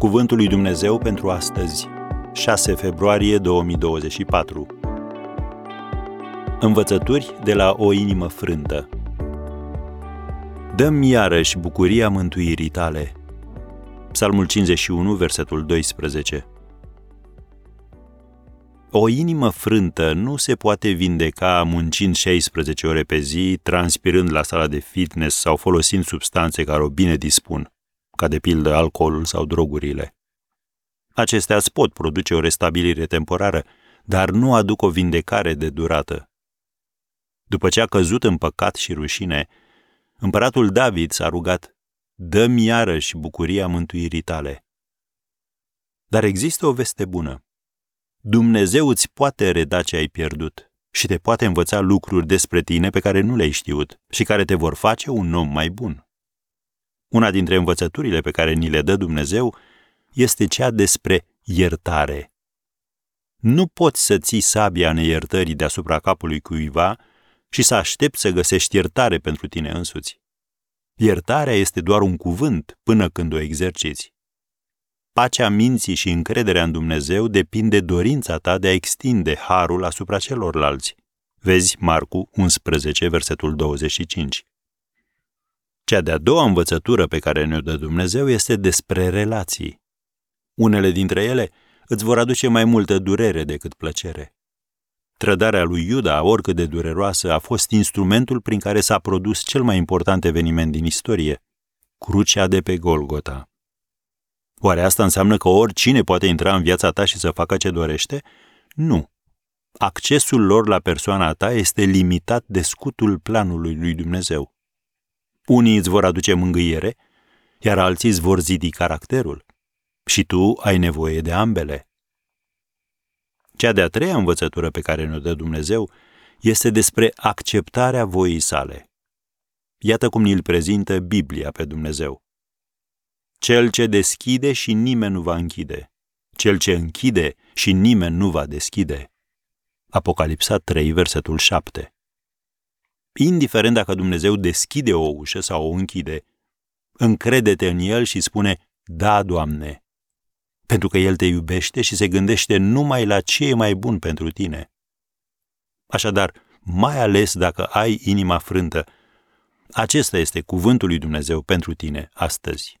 Cuvântul lui Dumnezeu pentru astăzi, 6 februarie 2024. Învățături de la o inimă frântă. Dă-mi iarăși bucuria mântuirii tale. Psalmul 51, versetul 12. O inimă frântă nu se poate vindeca muncind 16 ore pe zi, transpirând la sala de fitness sau folosind substanțe care o bine dispun, ca de pildă alcoolul sau drogurile. Acestea îți pot produce o restabilire temporară, dar nu aduc o vindecare de durată. După ce a căzut în păcat și rușine, împăratul David s-a rugat: "Dă-mi iarăși bucuria mântuirii tale." Dar există o veste bună. Dumnezeu îți poate reda ce ai pierdut și te poate învăța lucruri despre tine pe care nu le-ai știut și care te vor face un om mai bun. Una dintre învățăturile pe care ni le dă Dumnezeu este cea despre iertare. Nu poți să ții sabia neiertării deasupra capului cuiva și să aștepți să găsești iertare pentru tine însuți. Iertarea este doar un cuvânt până când o exerciți. Pacea minții și încrederea în Dumnezeu depind de dorința ta de a extinde harul asupra celorlalți. Vezi Marcu 11, versetul 25. Cea de-a doua învățătură pe care ne-o dă Dumnezeu este despre relații. Unele dintre ele îți vor aduce mai multă durere decât plăcere. Trădarea lui Iuda, oricât de dureroasă, a fost instrumentul prin care s-a produs cel mai important eveniment din istorie, crucea de pe Golgota. Oare asta înseamnă că oricine poate intra în viața ta și să facă ce dorește? Nu. Accesul lor la persoana ta este limitat de scutul planului lui Dumnezeu. Unii îți vor aduce mângâiere, iar alții îți vor zidi caracterul. Și tu ai nevoie de ambele. Cea de-a treia învățătură pe care ne-o dă Dumnezeu este despre acceptarea voii sale. Iată cum ni-l prezintă Biblia pe Dumnezeu. Cel ce deschide și nimeni nu va închide. Cel ce închide și nimeni nu va deschide. Apocalipsa 3, versetul 7. Indiferent dacă Dumnezeu deschide o ușă sau o închide, încrede-te în El și spune: "Da, Doamne!", pentru că El te iubește și se gândește numai la ce e mai bun pentru tine. Așadar, mai ales dacă ai inima frântă, acesta este cuvântul lui Dumnezeu pentru tine astăzi.